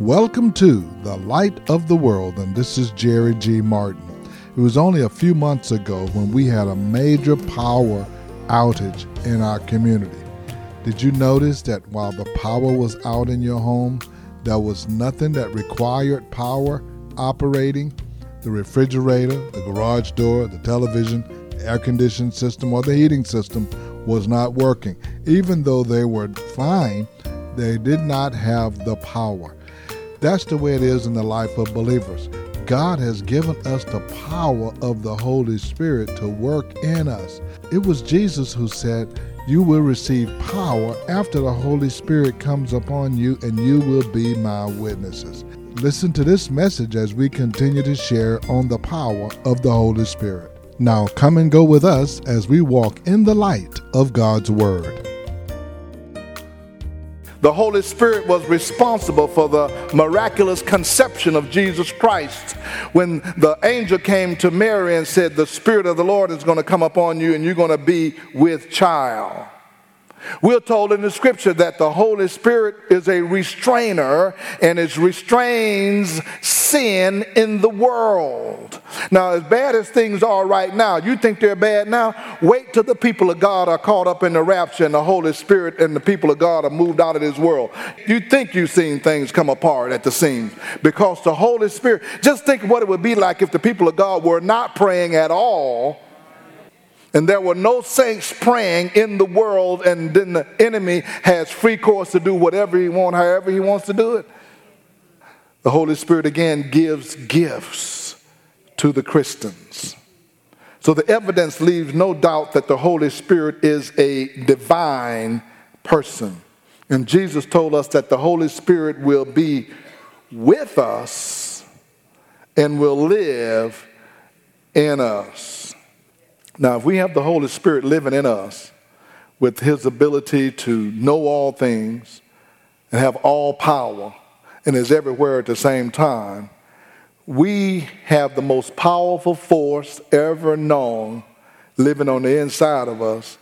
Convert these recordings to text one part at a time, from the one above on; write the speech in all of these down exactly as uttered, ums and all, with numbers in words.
Welcome to The Light of the World, and this is Jerry G. Martin. It was only a few months ago when we had a major power outage in our community. Did you notice that while the power was out in your home, there was nothing that required power operating? The refrigerator, the garage door, the television, the air-conditioned system, or the heating system was not working. Even though they were fine, they did not have the power. That's the way it is in the life of believers. God has given us the power of the Holy Spirit to work in us. It was Jesus who said, "You will receive power after the Holy Spirit comes upon you, and you will be my witnesses." Listen to this message as we continue to share on the power of the Holy Spirit. Now come and go with us as we walk in the light of God's Word. The Holy Spirit was responsible for the miraculous conception of Jesus Christ when the angel came to Mary and said, "The Spirit of the Lord is going to come upon you and you're going to be with child." We're told in the scripture that the Holy Spirit is a restrainer and it restrains sin in the world. Now, as bad as things are right now, you think they're bad now? Wait till the people of God are caught up in the rapture and the Holy Spirit and the people of God are moved out of this world. You think you've seen things come apart at the seams because the Holy Spirit, just think what it would be like if the people of God were not praying at all and there were no saints praying in the world, and then the enemy has free course to do whatever he wants, however he wants to do it. The Holy Spirit again gives gifts to the Christians. So the evidence leaves no doubt that the Holy Spirit is a divine person. And Jesus told us that the Holy Spirit will be with us and will live in us. Now, if we have the Holy Spirit living in us with his ability to know all things and have all power and is everywhere at the same time, we have the most powerful force ever known living on the inside of us,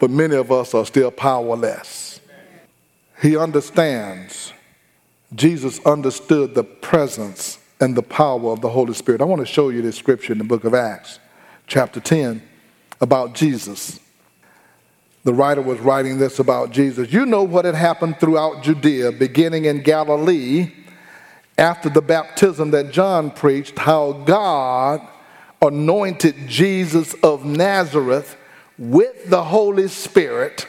but many of us are still powerless. He understands. Jesus understood the presence and the power of the Holy Spirit. I want to show you this scripture in the book of Acts, chapter ten. About Jesus. The writer was writing this about Jesus. "You know what had happened throughout Judea, beginning in Galilee, after the baptism that John preached, how God anointed Jesus of Nazareth with the Holy Spirit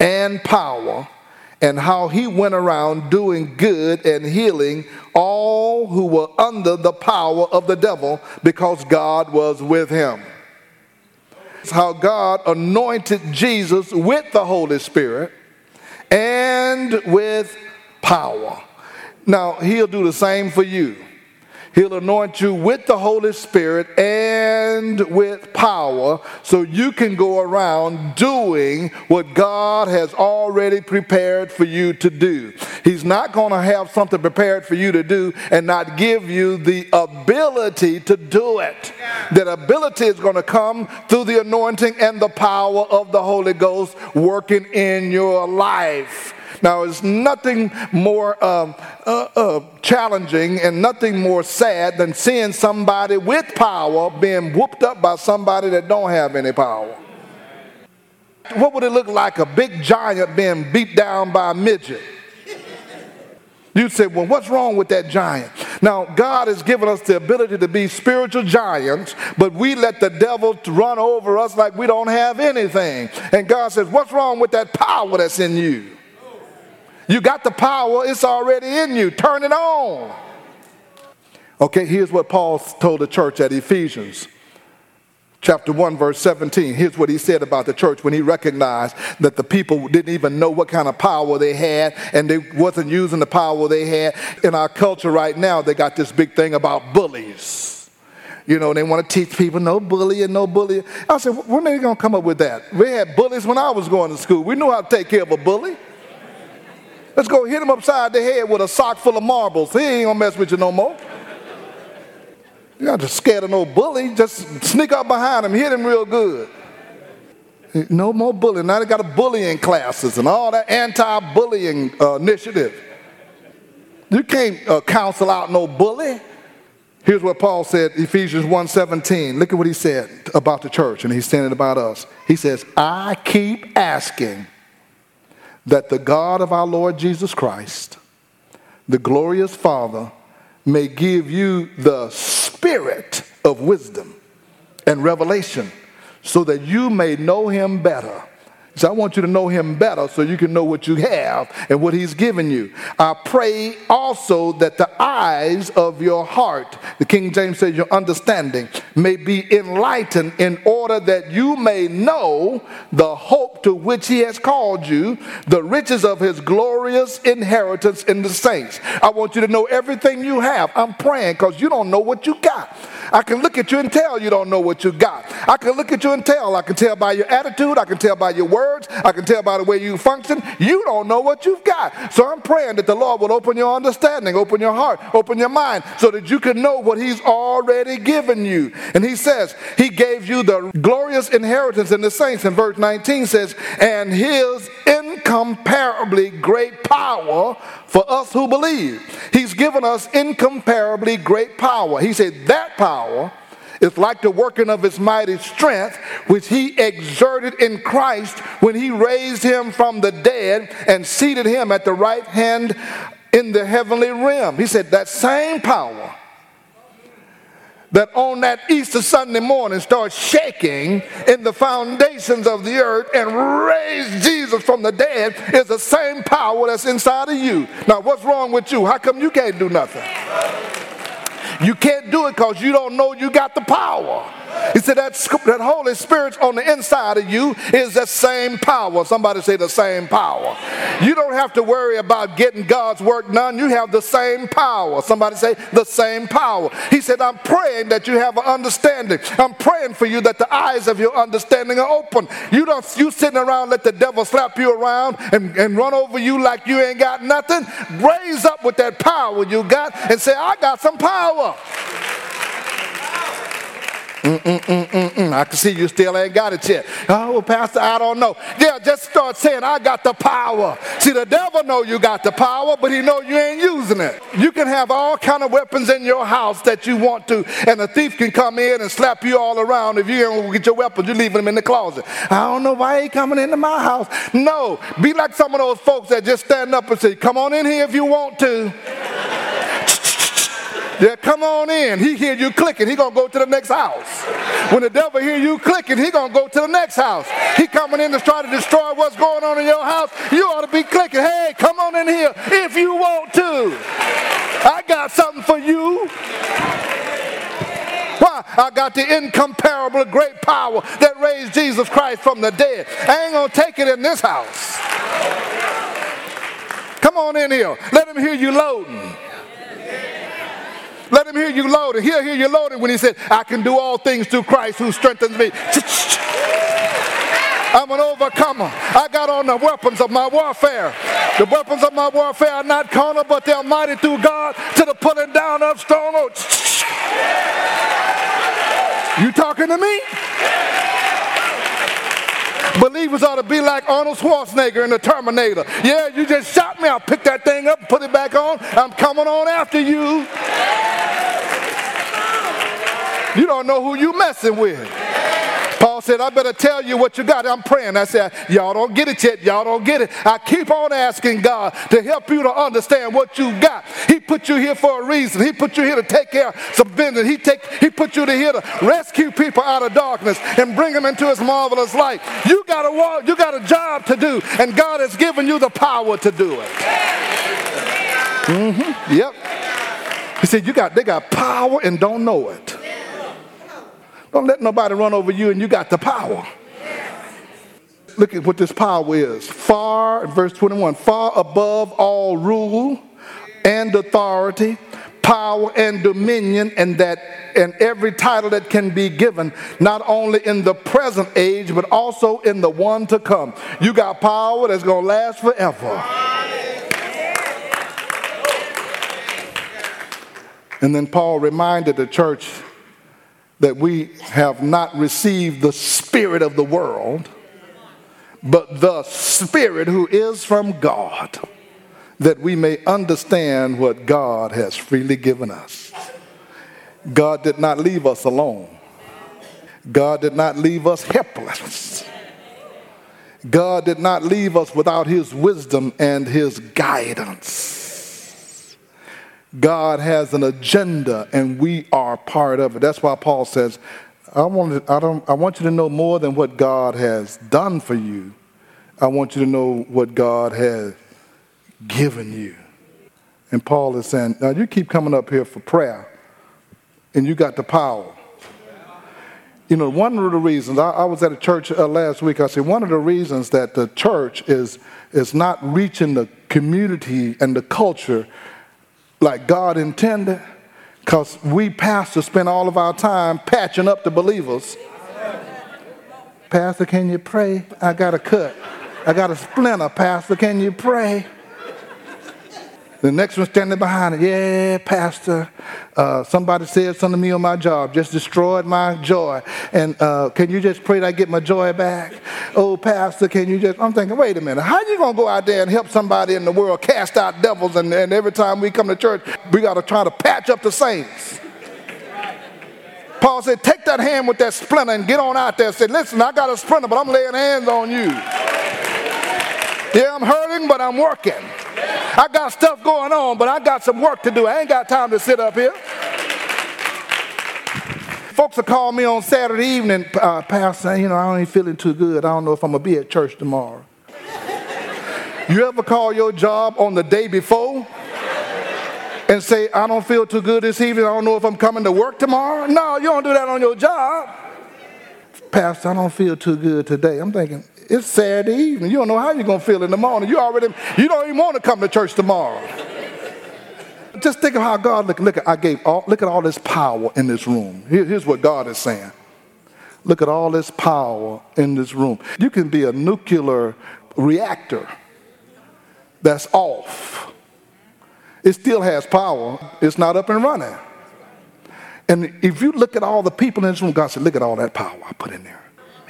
and power, and how he went around doing good and healing all who were under the power of the devil, because God was with him." How God anointed Jesus with the Holy Spirit and with power. Now, he'll do the same for you. He'll anoint you with the Holy Spirit and with power so you can go around doing what God has already prepared for you to do. He's not going to have something prepared for you to do and not give you the ability to do it. That ability is going to come through the anointing and the power of the Holy Ghost working in your life. Now, it's nothing more um, uh, uh, challenging and nothing more sad than seeing somebody with power being whooped up by somebody that don't have any power. What would it look like, a big giant being beat down by a midget? You'd say, well, what's wrong with that giant? Now, God has given us the ability to be spiritual giants, but we let the devil run over us like we don't have anything. And God says, what's wrong with that power that's in you? You got the power, it's already in you. Turn it on. Okay, here's what Paul told the church at Ephesians chapter one, verse seventeen. Here's what he said about the church when he recognized that the people didn't even know what kind of power they had and they wasn't using the power they had. In our culture right now, they got this big thing about bullies. You know, they want to teach people no bullying, no bullying. I said, when are they going to come up with that? We had bullies when I was going to school. We knew how to take care of a bully. Let's go hit him upside the head with a sock full of marbles. He ain't gonna mess with you no more. You're not just scared of no bully. Just sneak up behind him, hit him real good. No more bullying. Now they got a bullying classes and all that anti-bullying uh, initiative. You can't uh, counsel out no bully. Here's what Paul said, Ephesians one seventeen. Look at what he said about the church, and he's saying it about us. He says, I keep asking that the God of our Lord Jesus Christ, the glorious Father, may give you the spirit of wisdom and revelation so that you may know him better. So I want you to know him better so you can know what you have and what he's given you. I pray also that the eyes of your heart, the King James says your understanding, may be enlightened in order that you may know the hope to which he has called you, the riches of his glorious inheritance in the saints. I want you to know everything you have. I'm praying because you don't know what you got. I can look at you and tell you don't know what you got. I can look at you and tell. I can tell by your attitude. I can tell by your words. I can tell by the way you function, you don't know what you've got. So I'm praying that the Lord will open your understanding, open your heart, open your mind, so that you can know what he's already given you. And he says, he gave you the glorious inheritance in the saints. And verse nineteen says, and his incomparably great power for us who believe. He's given us incomparably great power. He said that power, it's like the working of his mighty strength, which he exerted in Christ when he raised him from the dead and seated him at the right hand in the heavenly realm. He said that same power that on that Easter Sunday morning started shaking in the foundations of the earth and raised Jesus from the dead is the same power that's inside of you. Now, what's wrong with you? How come you can't do nothing? You can't do it because you don't know you got the power. He said that, that Holy Spirit on the inside of you is that same power. Somebody say the same power. You don't have to worry about getting God's work done. You have the same power. Somebody say the same power. He said, I'm praying that you have an understanding. I'm praying for you that the eyes of your understanding are open. You don't you sitting around, let the devil slap you around and, and run over you like you ain't got nothing. Raise up with that power you got and say, I got some power. Mm-mm-mm-mm-mm. I can see you still ain't got it yet. Oh, Pastor, I don't know. Yeah, just start saying, I got the power. See, the devil know you got the power, but he know you ain't using it. You can have all kind of weapons in your house that you want to, and a thief can come in and slap you all around. If you don't get your weapons, you leave them in the closet. I don't know why he coming into my house. No, be like some of those folks that just stand up and say, come on in here if you want to. Yeah, come on in. He hear you clicking, he gonna go to the next house. When the devil hear you clicking, he gonna go to the next house. He coming in to try to destroy what's going on in your house. You ought to be clicking. Hey, come on in here if you want to. I got something for you. Why? I got the incomparable great power that raised Jesus Christ from the dead. I ain't gonna take it in this house. Come on in here. Let him hear you loading. Let him hear you loaded. He'll hear you loaded when he said, I can do all things through Christ who strengthens me. I'm an overcomer. I got on the weapons of my warfare. The weapons of my warfare are not carnal, but they are mighty through God to the pulling down of strongholds. You talking to me? Believers ought to be like Arnold Schwarzenegger in The Terminator. Yeah, you just shot me. I'll pick that thing up, put it back on. I'm coming on after you. You don't know who you messing with. Paul said, I better tell you what you got. I'm praying. I said, y'all don't get it yet. Y'all don't get it. I keep on asking God to help you to understand what you got. He put you here for a reason. He put you here to take care of some business. He, take, he put you here to rescue people out of darkness and bring them into his marvelous light. You got a, walk, you got a job to do, and God has given you the power to do it. Mm-hmm. Yep. He said, you got, they got power and don't know it. Don't let nobody run over you, and you got the power. Yes. Look at what this power is. Far, verse twenty-one, far above all rule and authority, power and dominion, and that and every title that can be given, not only in the present age, but also in the one to come. You got power that's going to last forever. And then Paul reminded the church that we have not received the spirit of the world, but the Spirit who is from God, that we may understand what God has freely given us. God did not leave us alone. God did not leave us helpless. God did not leave us without his wisdom and his guidance. God has an agenda, and we are part of it. That's why Paul says, I want, I don't, I want you to know more than what God has done for you. I want you to know what God has given you. And Paul is saying, now you keep coming up here for prayer, and you got the power. You know, one of the reasons, I, I was at a church uh, last week, I said one of the reasons that the church is, is not reaching the community and the culture like God intended, because we pastors spend all of our time patching up the believers. Pastor, can you pray? I got a cut. I got a splinter. Pastor, can you pray? The next one standing behind it. Yeah, Pastor, uh, somebody said something to me on my job, just destroyed my joy. And uh, can you just pray that I get my joy back? Oh, Pastor, can you just, I'm thinking, wait a minute, how you going to go out there and help somebody in the world cast out devils, and, and every time we come to church, we got to try to patch up the saints? Paul said, take that hand with that splinter and get on out there and say, listen, I got a splinter, but I'm laying hands on you. Yeah, I'm hurting, but I'm working. I got stuff going on, but I got some work to do. I ain't got time to sit up here. Folks will call me on Saturday evening, uh, Pastor, you know, I ain't feeling too good. I don't know if I'm going to be at church tomorrow. You ever call your job on the day before and say, I don't feel too good this evening. I don't know if I'm coming to work tomorrow? No, you don't do that on your job. Pastor, I don't feel too good today. I'm thinking, it's Saturday evening. You don't know how you're going to feel in the morning. You already, you don't even want to come to church tomorrow. Just think of how God, look, look, I gave all, look at all this power in this room. Here, here's what God is saying. Look at all this power in this room. You can be a nuclear reactor that's off. It still has power. It's not up and running. And if you look at all the people in this room, God said, look at all that power I put in there.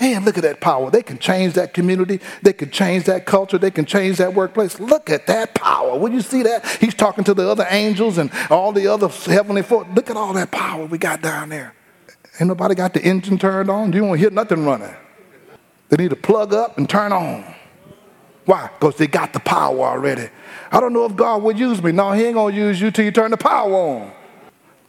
Man, look at that power. They can change that community. They can change that culture. They can change that workplace. Look at that power. When you see that, he's talking to the other angels and all the other heavenly forces. Look at all that power we got down there. Ain't nobody got the engine turned on. You won't hear nothing running. They need to plug up and turn on. Why? Because they got the power already. I don't know if God would use me. No, he ain't going to use you till you turn the power on.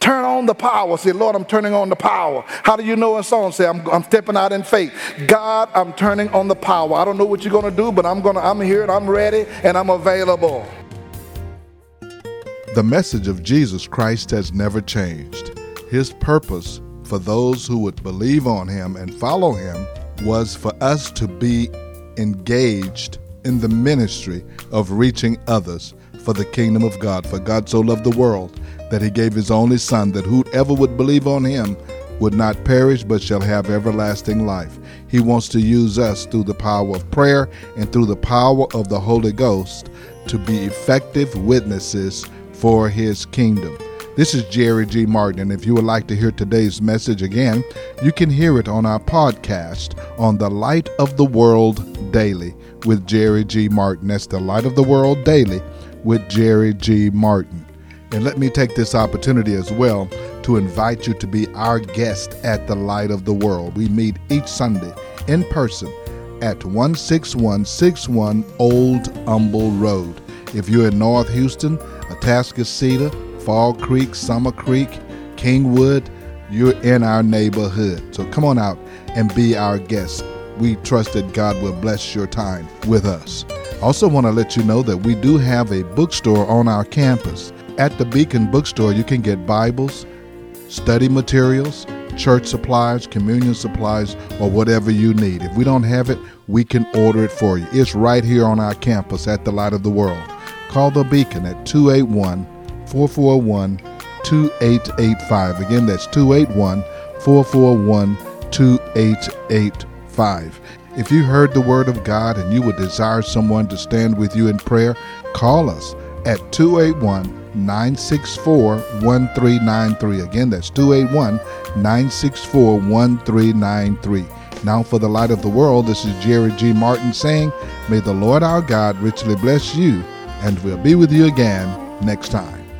Turn on the power. Say, Lord, I'm turning on the power. How do you know in song? Say, I'm, I'm stepping out in faith. God, I'm turning on the power. I don't know what you're going to do, but I'm going to, I'm here and I'm ready and I'm available. The message of Jesus Christ has never changed. His purpose for those who would believe on him and follow him was for us to be engaged in the ministry of reaching others for the kingdom of God. For God so loved the world that he gave his only son, that whoever would believe on him would not perish but shall have everlasting life. He wants to use us through the power of prayer and through the power of the Holy Ghost to be effective witnesses for his kingdom. This is Jerry G. Martin, and if you would like to hear today's message again, you can hear it on our podcast on The Light of the World Daily with Jerry G. Martin. That's The Light of the World Daily with Jerry G. Martin. And let me take this opportunity as well to invite you to be our guest at The Light of the World. We meet each Sunday in person at one six one six one Old Humble Road. If you're in North Houston, Atascocita, Fall Creek, Summer Creek, Kingwood, you're in our neighborhood. So come on out and be our guest. We trust that God will bless your time with us. Also want to let you know that we do have a bookstore on our campus. At the Beacon Bookstore, you can get Bibles, study materials, church supplies, communion supplies, or whatever you need. If we don't have it, we can order it for you. It's right here on our campus at The Light of the World. Call the Beacon at two eight one, four four one, two eight eight five. Again, that's two eight one, four four one, two eight eight five. If you heard the word of God and you would desire someone to stand with you in prayer, call us at two eight one, nine six four, one three nine three. Again, that's two eight one, nine six four, one three nine three. Now for The Light of the World, this is Jerry G. Martin saying, may the Lord our God richly bless you and we'll be with you again next time.